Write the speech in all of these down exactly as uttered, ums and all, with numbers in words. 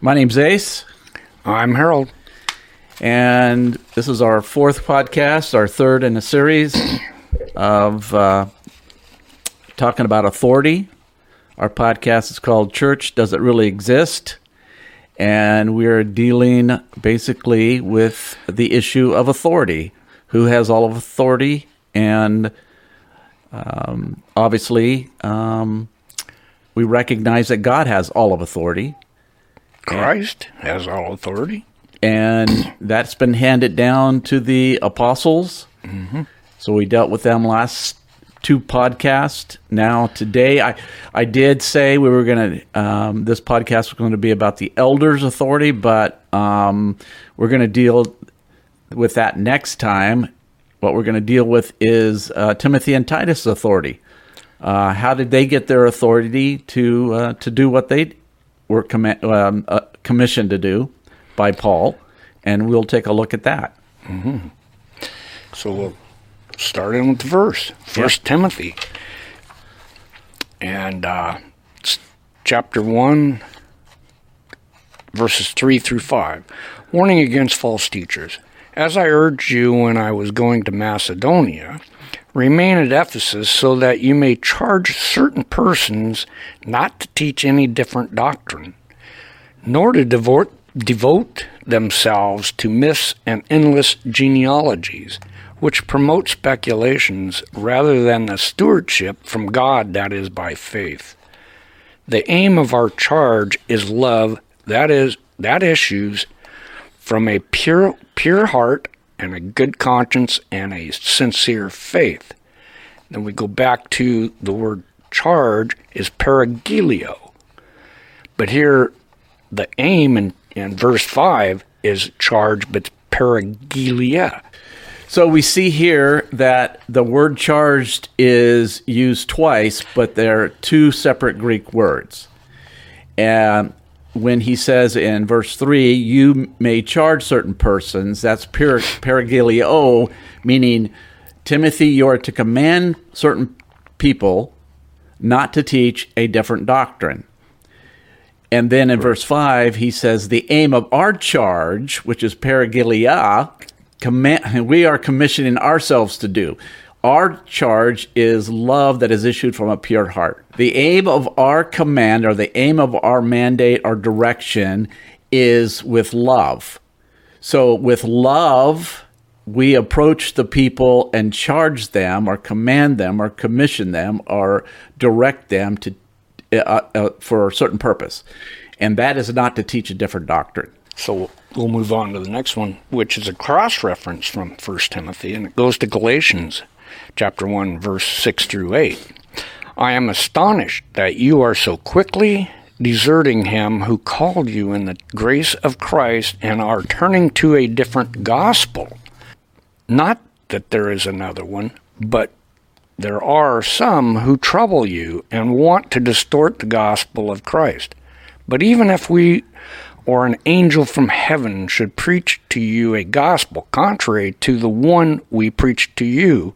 My name's Ace. I'm Harold. And this is our fourth podcast, our third in a series of uh, talking about authority. Our podcast is called Church, Does It Really Exist? And we're dealing basically with the issue of authority. Who has all of authority? And um, obviously, um, we recognize that God has all of authority. Christ and, has all authority. And that's been handed down to the apostles. Mm-hmm. So we dealt with them last two podcasts. Now today, I I did say we were going to, um, this podcast was going to be about the elders' authority, but um, we're going to deal with that next time. What we're going to deal with is uh, Timothy and Titus' authority. Uh, how did they get their authority to uh, to do what they were com- um, uh, commissioned to do by Paul? And we'll take a look at that. Mm-hmm. So we'll start in with the verse, First yeah. Timothy, and uh, chapter one, verses three through five. Warning against false teachers. As I urged you when I was going to Macedonia, remain at Ephesus so that you may charge certain persons not to teach any different doctrine, nor to devote, devote themselves to myths and endless genealogies, which promote speculations rather than the stewardship from God that is by faith. The aim of our charge is love, that is, that issues from a pure pure heart and a good conscience and a sincere faith. Then we go back to the word charge is paragelio. But here the aim in, in verse five is charge, but paragelia. So we see here that the word charged is used twice, but they're two separate Greek words. And when he says in verse three, you may charge certain persons, that's per- paragelio, meaning, Timothy, you are to command certain people not to teach a different doctrine. And then in verse five, he says, the aim of our charge, which is paragelia, command, we are commissioning ourselves to do. Our charge is love that is issued from a pure heart. The aim of our command, or the aim of our mandate, or direction, is with love. So with love, we approach the people and charge them, or command them, or commission them, or direct them to uh, uh, for a certain purpose. And that is not to teach a different doctrine. So we'll move on to the next one, which is a cross-reference from First Timothy, and it goes to Galatians chapter one, verse six through eight. I am astonished that you are so quickly deserting him who called you in the grace of Christ and are turning to a different gospel. Not that there is another one, but there are some who trouble you and want to distort the gospel of Christ. But even if we or an angel from heaven should preach to you a gospel contrary to the one we preach to you,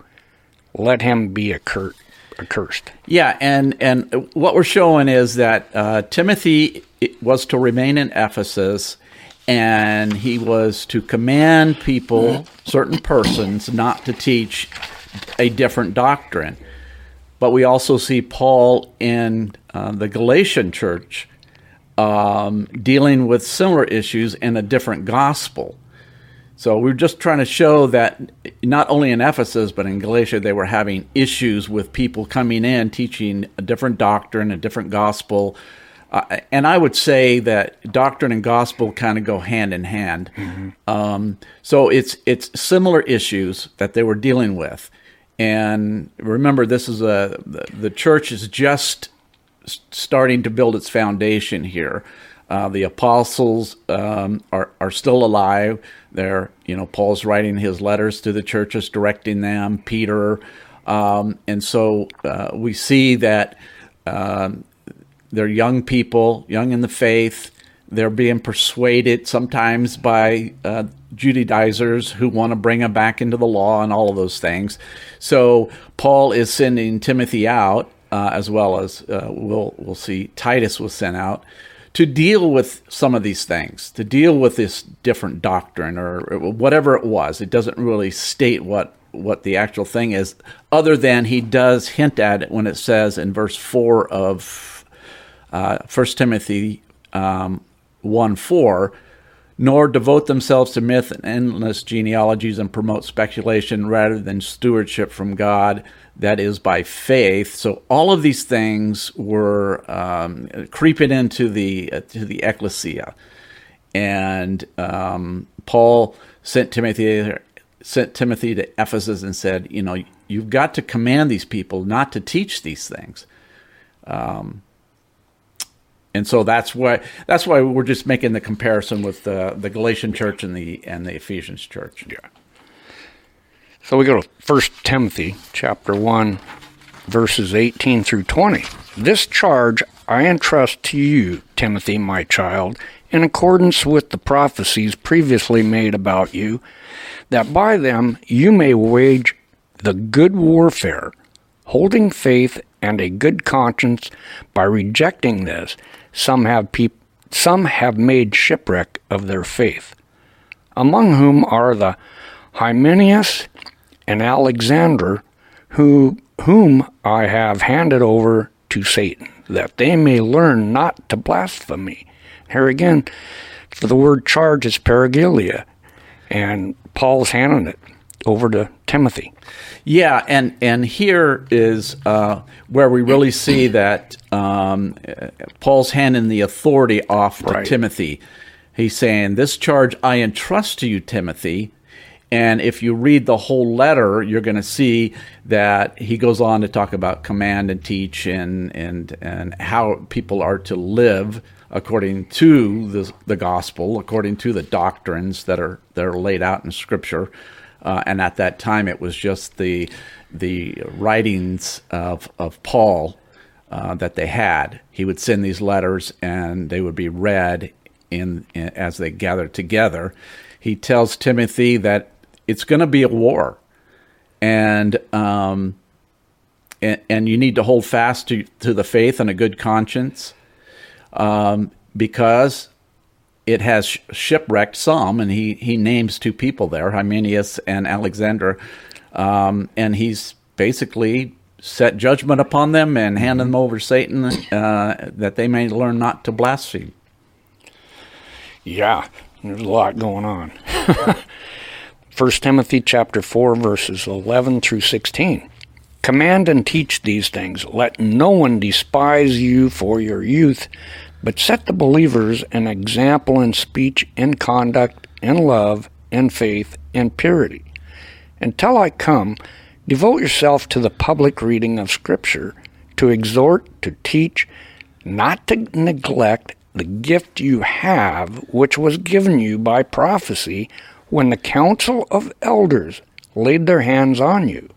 let him be accur- accursed. Yeah, and, and what we're showing is that uh, Timothy was to remain in Ephesus, and he was to command people, certain persons, not to teach a different doctrine. But we also see Paul in uh, the Galatian church um, dealing with similar issues in a different gospel. So we're just trying to show that not only in Ephesus, but in Galatia, they were having issues with people coming in, teaching a different doctrine, a different gospel. Uh, and I would say that doctrine and gospel kind of go hand in hand. Mm-hmm. Um, so it's it's similar issues that they were dealing with. And remember, this is a the, the church is just starting to build its foundation here. Uh, the apostles um, are are still alive. They're, you know, Paul's writing his letters to the churches, directing them, Peter. Um, and so uh, we see that uh, they're young people, young in the faith. They're being persuaded sometimes by uh, Judaizers who want to bring them back into the law and all of those things. So Paul is sending Timothy out, uh, as well as uh, we'll, we'll see Titus was sent out to deal with some of these things, to deal with this different doctrine or whatever it was. It doesn't really state what, what the actual thing is, other than he does hint at it when it says in verse four of uh, First Timothy um, one four, nor devote themselves to myth and endless genealogies and promote speculation rather than stewardship from God, that is by faith. So all of these things were um, creeping into the uh, to the ecclesia, and um, Paul sent Timothy sent Timothy to Ephesus and said, you know, you've got to command these people not to teach these things. Um, And so that's why that's why we're just making the comparison with the, the Galatian church and the and the Ephesians church. Yeah. So we go to First Timothy chapter one, verses eighteen through twenty. This charge I entrust to you, Timothy, my child, in accordance with the prophecies previously made about you, that by them you may wage the good warfare, holding faith and a good conscience. By rejecting this, some have peop- some have made shipwreck of their faith, among whom are the Hymenaeus and Alexander, who whom I have handed over to Satan, that they may learn not to blaspheme. Here again, for the word charge is paragelia, and Paul's handing it over to Timothy. Yeah, and, and here is uh, where we really see that um, Paul's handing the authority off to right. Timothy. He's saying, this charge I entrust to you, Timothy. And if you read the whole letter, you're going to see that he goes on to talk about command and teach and and, and how people are to live according to the, the gospel, according to the doctrines that are that are laid out in Scripture. Uh, and at that time, it was just the the writings of of Paul uh, that they had. He would send these letters, and they would be read in, in as they gathered together. He tells Timothy that it's going to be a war, and um, and, and you need to hold fast to to the faith and a good conscience, um, because it has shipwrecked some, and he, he names two people there, Hymenaeus and Alexander, um, and he's basically set judgment upon them and handed them over to Satan uh, that they may learn not to blaspheme. Yeah, there's a lot going on. First Timothy chapter four, verses eleven through sixteen. Command and teach these things. Let no one despise you for your youth, but set the believers an example in speech, in conduct, in love, in faith, in purity. Until I come, devote yourself to the public reading of Scripture, to exhort, to teach, not to neglect the gift you have, which was given you by prophecy when the council of elders laid their hands on you.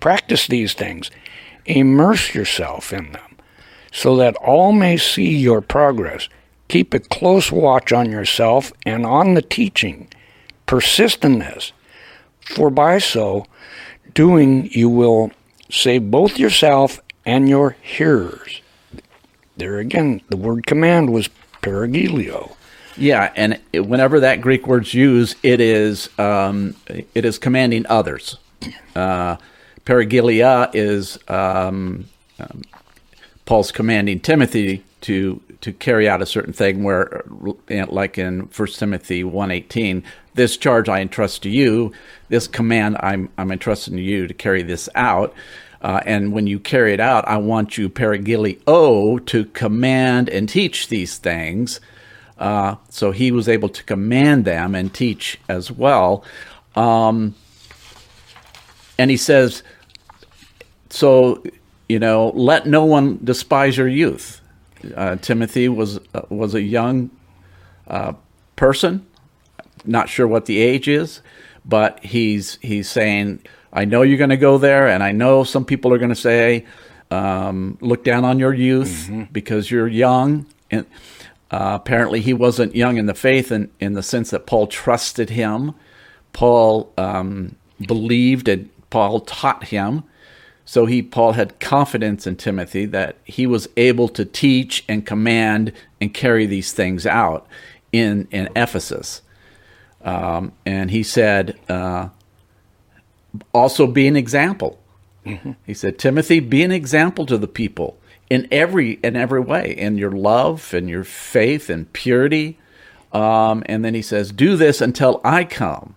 Practice these things, immerse yourself in them, so that all may see your progress. Keep a close watch on yourself and on the teaching. Persist in this, for by so doing you will save both yourself and your hearers. There again, the word command was paragelio. Yeah, and whenever that Greek word's used, it is um, it is commanding others. Uh, paragelia is... Um, um, Paul's commanding Timothy to to carry out a certain thing where, like in First Timothy one eighteen, this charge I entrust to you, this command I'm I'm entrusting to you to carry this out. Uh, and when you carry it out, I want you, paragelio, to command and teach these things. Uh, so he was able to command them and teach as well. Um, and he says, so... You know, let no one despise your youth. Uh, Timothy was uh, was a young uh, person, not sure what the age is, but he's he's saying, I know you're going to go there, and I know some people are going to say, um, look down on your youth mm-hmm. because you're young. And uh, apparently, he wasn't young in the faith, in, in the sense that Paul trusted him, Paul um, believed, and Paul taught him. So he, Paul, had confidence in Timothy that he was able to teach and command and carry these things out in, in Ephesus. Um, and he said, uh, also be an example. Mm-hmm. He said, Timothy, be an example to the people in every in every way, in your love, in your faith, and purity. Um, and then he says, do this until I come,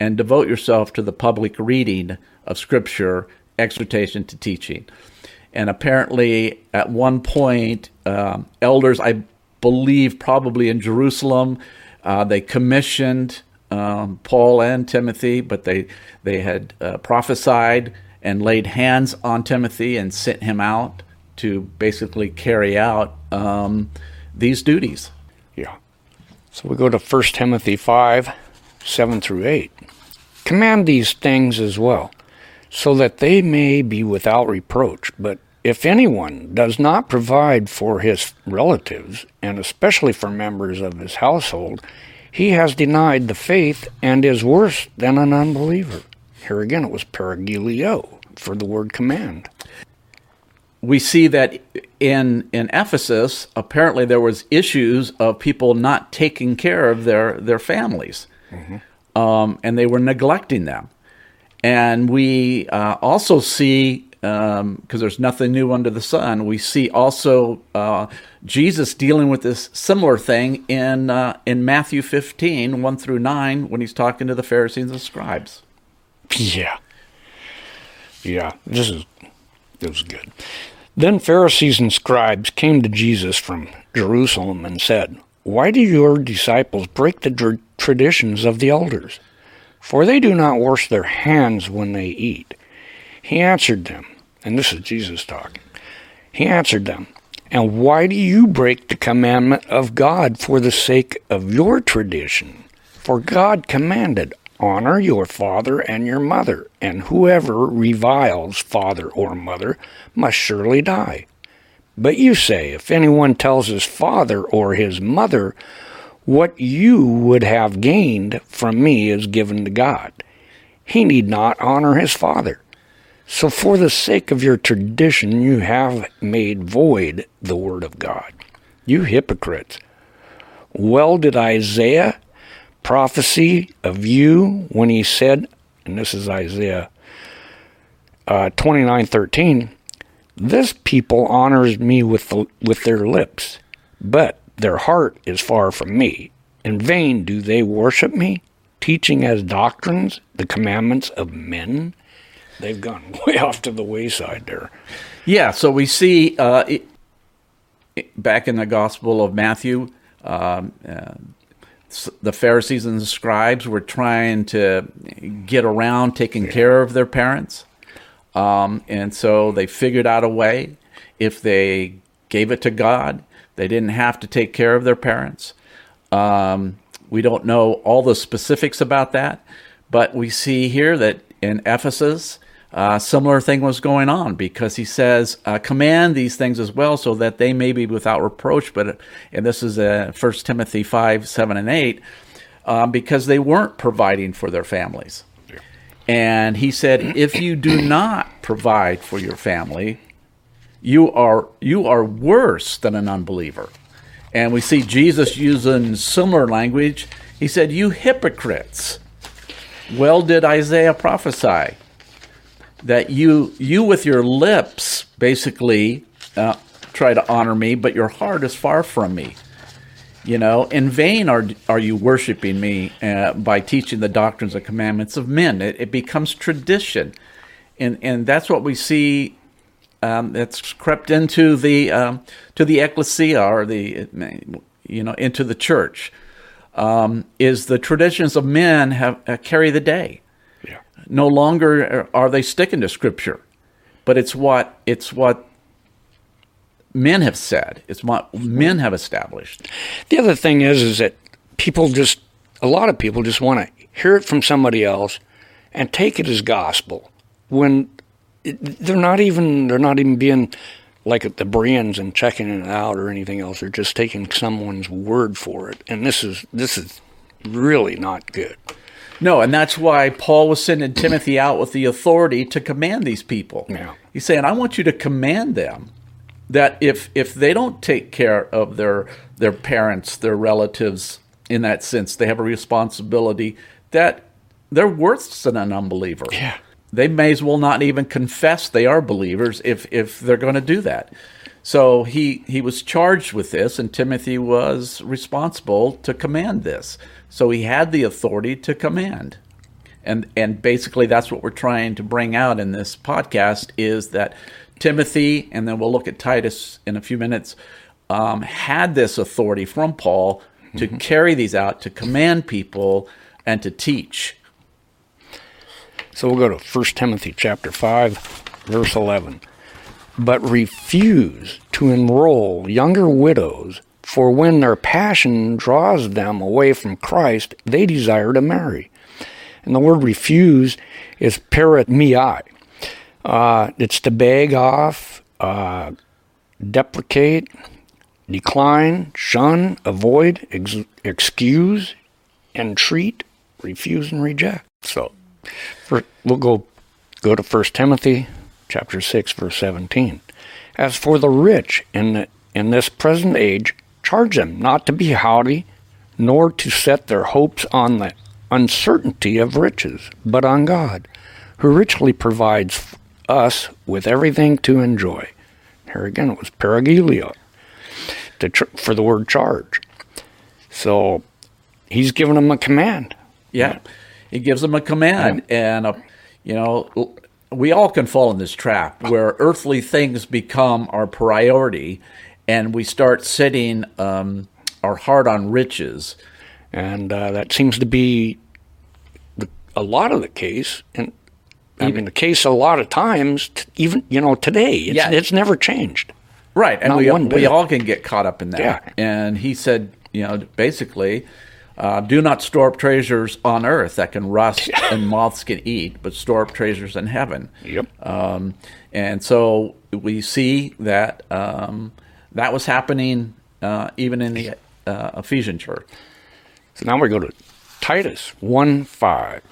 and devote yourself to the public reading of Scripture, exhortation to teaching. And apparently at one point, um, elders, I believe probably in Jerusalem, uh, they commissioned um, Paul and Timothy, but they, they had uh, prophesied and laid hands on Timothy and sent him out to basically carry out um, these duties. Yeah. So we go to First Timothy five, seven through eight. Command these things as well, so that they may be without reproach. But if anyone does not provide for his relatives, and especially for members of his household, he has denied the faith and is worse than an unbeliever. Here again, it was paragelio for the word command. We see that in in Ephesus, apparently there was issues of people not taking care of their, their families, mm-hmm. um, and they were neglecting them. And we uh, also see, because um, there's nothing new under the sun, we see also uh, Jesus dealing with this similar thing in uh, in Matthew fifteen, one through nine, when he's talking to the Pharisees and scribes. Yeah. Yeah, this is, this is good. Then Pharisees and scribes came to Jesus from Jerusalem and said, "Why do your disciples break the dr- traditions of the elders? For they do not wash their hands when they eat." He answered them, and this is Jesus talking. He answered them, "And why do you break the commandment of God for the sake of your tradition? For God commanded, honor your father and your mother, and whoever reviles father or mother must surely die. But you say, if anyone tells his father or his mother, what you would have gained from me is given to God. He need not honor his father. So for the sake of your tradition, you have made void the word of God. You hypocrites! Well did Isaiah prophesy of you when he said," and this is Isaiah uh, twenty-nine thirteen, "This people honors me with the, with their lips, but their heart is far from me. In vain do they worship me, teaching as doctrines the commandments of men." They've gone way off to the wayside there. Yeah, so we see uh, it, it, back in the Gospel of Matthew, um, uh, the Pharisees and the scribes were trying to get around taking yeah. care of their parents. Um, and so they figured out a way, if they gave it to God, they didn't have to take care of their parents. Um, we don't know all the specifics about that, but we see here that in Ephesus, a uh, similar thing was going on, because he says, uh, command these things as well, so that they may be without reproach. But, and this is uh, First Timothy five, seven, and eight, um, because they weren't providing for their families. Yeah. And he said, if you do not provide for your family, You are you are worse than an unbeliever. And we see Jesus using similar language. He said, "You hypocrites! Well did Isaiah prophesy that you you with your lips basically uh, try to honor me, but your heart is far from me. You know, in vain are are you worshiping me uh, by teaching the doctrines and commandments of men." It, it becomes tradition, and and that's what we see. Um, that's crept into the um, to the ecclesia, or the you know into the church, um, is the traditions of men have uh, carry the day. Yeah. No longer are they sticking to Scripture, but it's what it's what men have said. It's what men have established. The other thing is, is that people just a lot of people just want to hear it from somebody else and take it as gospel when. They're not even they're not even being like the Bereans and checking it out or anything else. They're just taking someone's word for it, and this is this is really not good. No, and that's why Paul was sending Timothy out with the authority to command these people. Yeah. He's saying, I want you to command them that if if they don't take care of their their parents, their relatives, in that sense, they have a responsibility that they're worse than an unbeliever. Yeah. They may as well not even confess they are believers if if they're going to do that. So he, he was charged with this, and Timothy was responsible to command this. So he had the authority to command. And and basically that's what we're trying to bring out in this podcast, is that Timothy, and then we'll look at Titus in a few minutes, um, had this authority from Paul to mm-hmm. carry these out, to command people, and to teach. So we'll go to First Timothy chapter five, verse eleven. But refuse to enroll younger widows, for when their passion draws them away from Christ, they desire to marry. And the word refuse is paratmei. Uh, it's to beg off, uh, deprecate, decline, shun, avoid, ex- excuse, entreat, refuse, and reject. So for, we'll go go to First Timothy chapter six, verse seventeen. As for the rich in, the, in this present age, charge them not to be haughty, nor to set their hopes on the uncertainty of riches, but on God, who richly provides us with everything to enjoy. Here again, it was paragelio, to tr- for the word charge. So he's giving them a command. Yeah, he gives them a command. Yeah. And, a, you know, we all can fall in this trap where earthly things become our priority, and we start setting um, our heart on riches. And uh, that seems to be the, a lot of the case. And I mean, the case a lot of times, t- even, you know, today, it's, yeah. it's never changed. Right. And we, we all can get caught up in that. Yeah. And he said, you know, basically, uh, do not store up treasures on earth that can rust and moths can eat, but store up treasures in heaven. Yep. Um, and so we see that um, that was happening uh, even in the uh, Ephesian church. So now we go to Titus one five.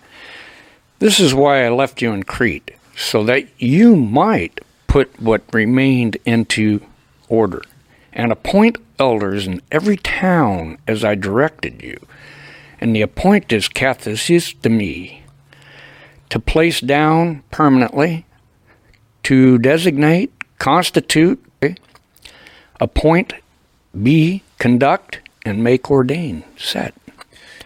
This is why I left you in Crete, so that you might put what remained into order, and appoint elders in every town as I directed you. And the appoint is kathesistemi, to place down permanently, to designate, constitute, appoint, be, conduct, and make, ordain, set.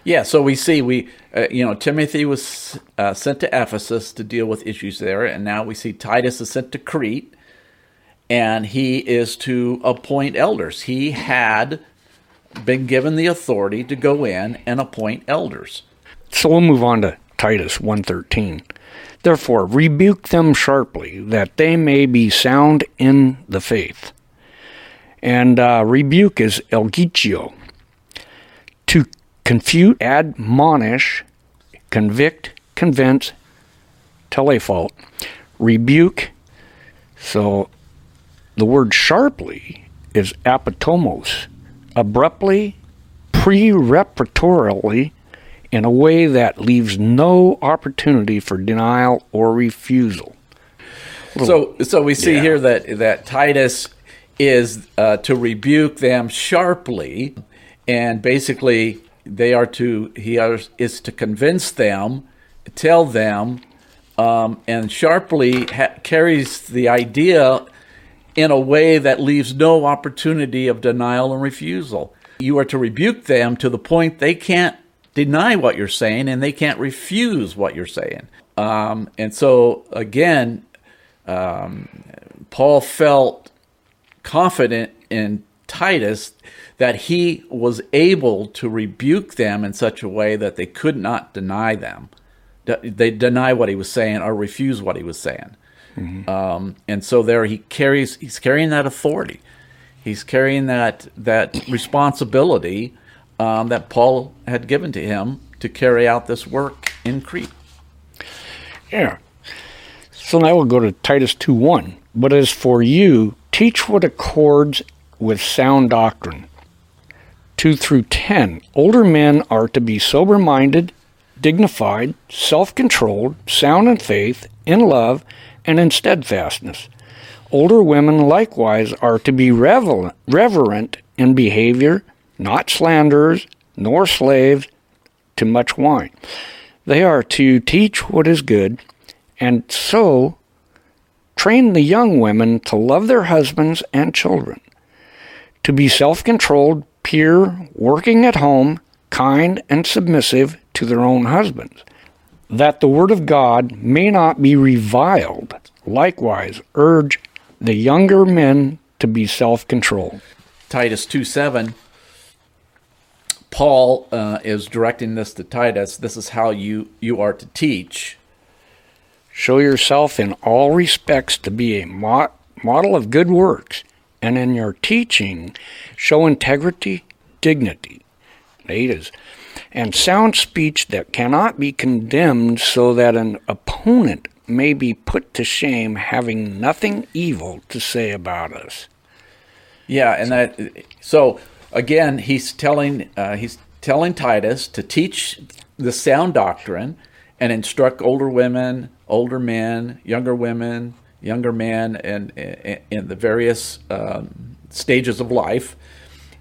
Yeah, so we see, we uh, you know, Timothy was uh, sent to Ephesus to deal with issues there, and now we see Titus is sent to Crete, and he is to appoint elders. He had been given the authority to go in and appoint elders. So we'll move on to Titus one thirteen. Therefore, rebuke them sharply, that they may be sound in the faith. And uh, rebuke is elgichio, to confute, admonish, convict, convince, telefault, rebuke. So the word sharply is apatomos, abruptly, pre-repretorially, in a way that leaves no opportunity for denial or refusal. So so we see yeah. here that, that Titus is uh, to rebuke them sharply, and basically they are to, he is to convince them, tell them, um, and sharply ha- carries the idea in a way that leaves no opportunity of denial and refusal. You are to rebuke them to the point they can't deny what you're saying, and they can't refuse what you're saying. Um, and so, again, um, Paul felt confident in Titus that he was able to rebuke them in such a way that they could not deny them. They deny what he was saying or refuse what he was saying. Mm-hmm. Um, and so there he carries, he's carrying that authority. He's carrying that that responsibility um, that Paul had given to him to carry out this work in Crete. Yeah. So now we'll go to Titus two one. But as for you, teach what accords with sound doctrine. two through ten, older men are to be sober-minded, dignified, self-controlled, sound in faith, in love, and in steadfastness. Older women likewise are to be reverent in behavior, not slanderers, nor slaves to much wine. They are to teach what is good, and so train the young women to love their husbands and children, to be self-controlled, pure, working at home, kind and submissive to their own husbands, that the word of God may not be reviled. Likewise, urge the younger men to be self-controlled. Titus two seven, Paul uh, is directing this to Titus. This is how you, you are to teach. Show yourself in all respects to be a mo- model of good works, and in your teaching, show integrity, dignity, is, and sound speech that cannot be condemned, so that an opponent may be put to shame, having nothing evil to say about us. Yeah, and that. So again, he's telling uh, he's telling Titus to teach the sound doctrine and instruct older women, older men, younger women, younger men, and in the various um, stages of life.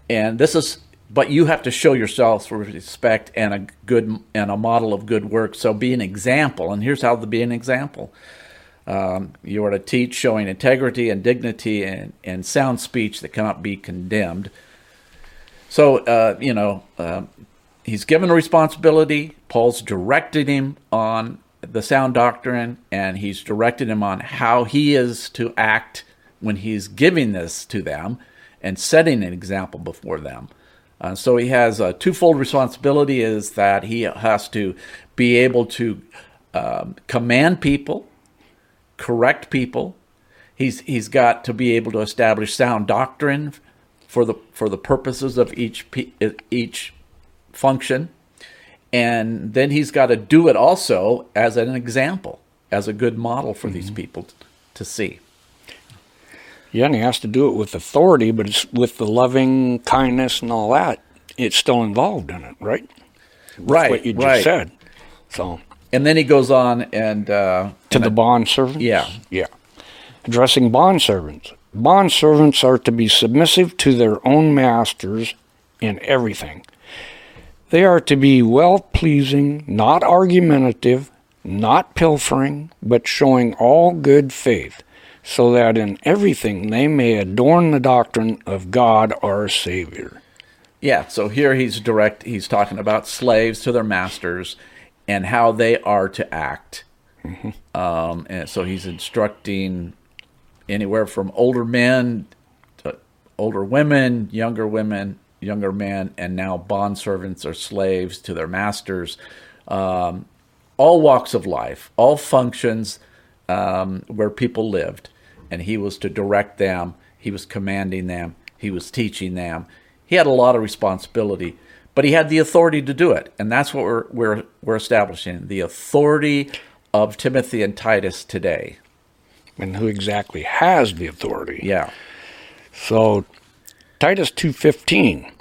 And this is. But you have to show yourselves with respect and a good and a model of good works. So be an example. And here's how to be an example. Um, you are to teach, showing integrity and dignity and, and sound speech that cannot be condemned. So, uh, you know, uh, he's given a responsibility. Paul's directed him on the sound doctrine, and he's directed him on how he is to act when he's giving this to them and setting an example before them. Uh, so he has a twofold responsibility, is that he has to be able to um, command people, correct people. He's he's got to be able to establish sound doctrine for the for the purposes of each each function, and then he's got to do it also as an example, as a good model for mm-hmm. these people to, to see. Yeah, and he has to do it with authority, but it's with the loving kindness and all that. It's still involved in it, right? With right, what you just right. said. So, and then he goes on and uh, to and the bondservants. Yeah, yeah. Addressing bondservants. Bondservants are to be submissive to their own masters in everything. They are to be well-pleasing, not argumentative, not pilfering, but showing all good faith, so that in everything they may adorn the doctrine of God our Savior. Yeah, so here he's direct. He's talking about slaves to their masters and how they are to act. Mm-hmm. Um, and so he's instructing anywhere from older men to older women, younger women, younger men, and now bondservants or slaves to their masters. Um, all walks of life, all functions um, where people lived. And he was to direct them, he was commanding them, he was teaching them. He had a lot of responsibility, but he had the authority to do it. And that's what we're we're we're establishing, the authority of Timothy and Titus today. And who exactly has the authority. Yeah. So Titus two fifteen,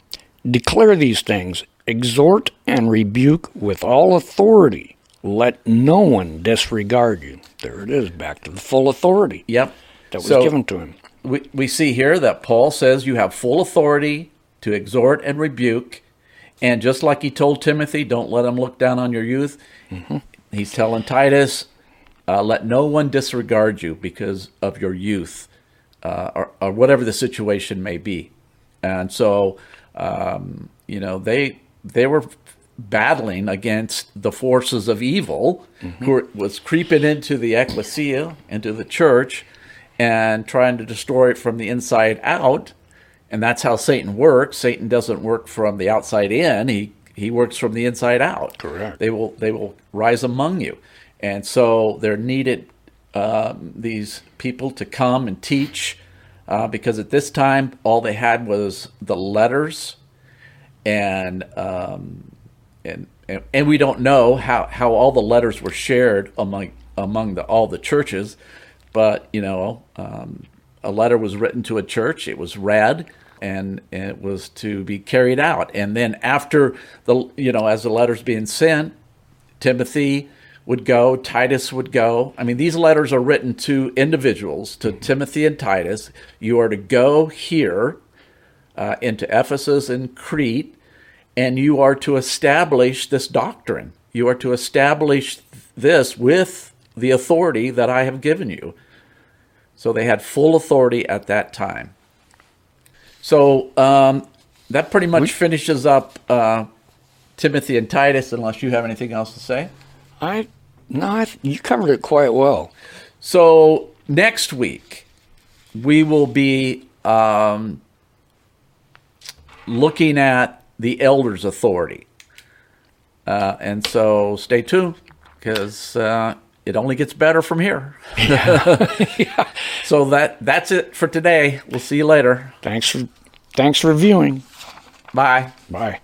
declare these things, exhort and rebuke with all authority. Let no one disregard you. There it is, back to the full authority. Yep. That was so given to him. We we see here that Paul says you have full authority to exhort and rebuke. And just like he told Timothy, don't let him look down on your youth. Mm-hmm. He's telling Titus, uh, let no one disregard you because of your youth uh, or, or whatever the situation may be. And so, um, you know, they they were battling against the forces of evil, mm-hmm. who were, was creeping into the ecclesia, into the church, and trying to destroy it from the inside out. And that's how Satan works. Satan doesn't work from the outside in; he he works from the inside out. Correct. They will they will rise among you, and so they're needed um, these people to come and teach, uh, because at this time all they had was the letters, and. Um, And, and and we don't know how, how all the letters were shared among among the, all the churches, but you know um, a letter was written to a church, it was read, and, and it was to be carried out. And then after the you know as the letter's being sent, Timothy would go, Titus would go. I mean, these letters are written to individuals, to Timothy and Titus. You are to go here uh, into Ephesus and Crete, and you are to establish this doctrine. You are to establish this with the authority that I have given you. So they had full authority at that time. So um, that pretty much finishes up uh, Timothy and Titus, unless you have anything else to say. I No, I th- you covered it quite well. So next week, we will be um, looking at the elders' authority. Uh, and so stay tuned, because uh, it only gets better from here. Yeah. yeah. So that that's it for today. We'll see you later. Thanks for, thanks for viewing. Bye. Bye.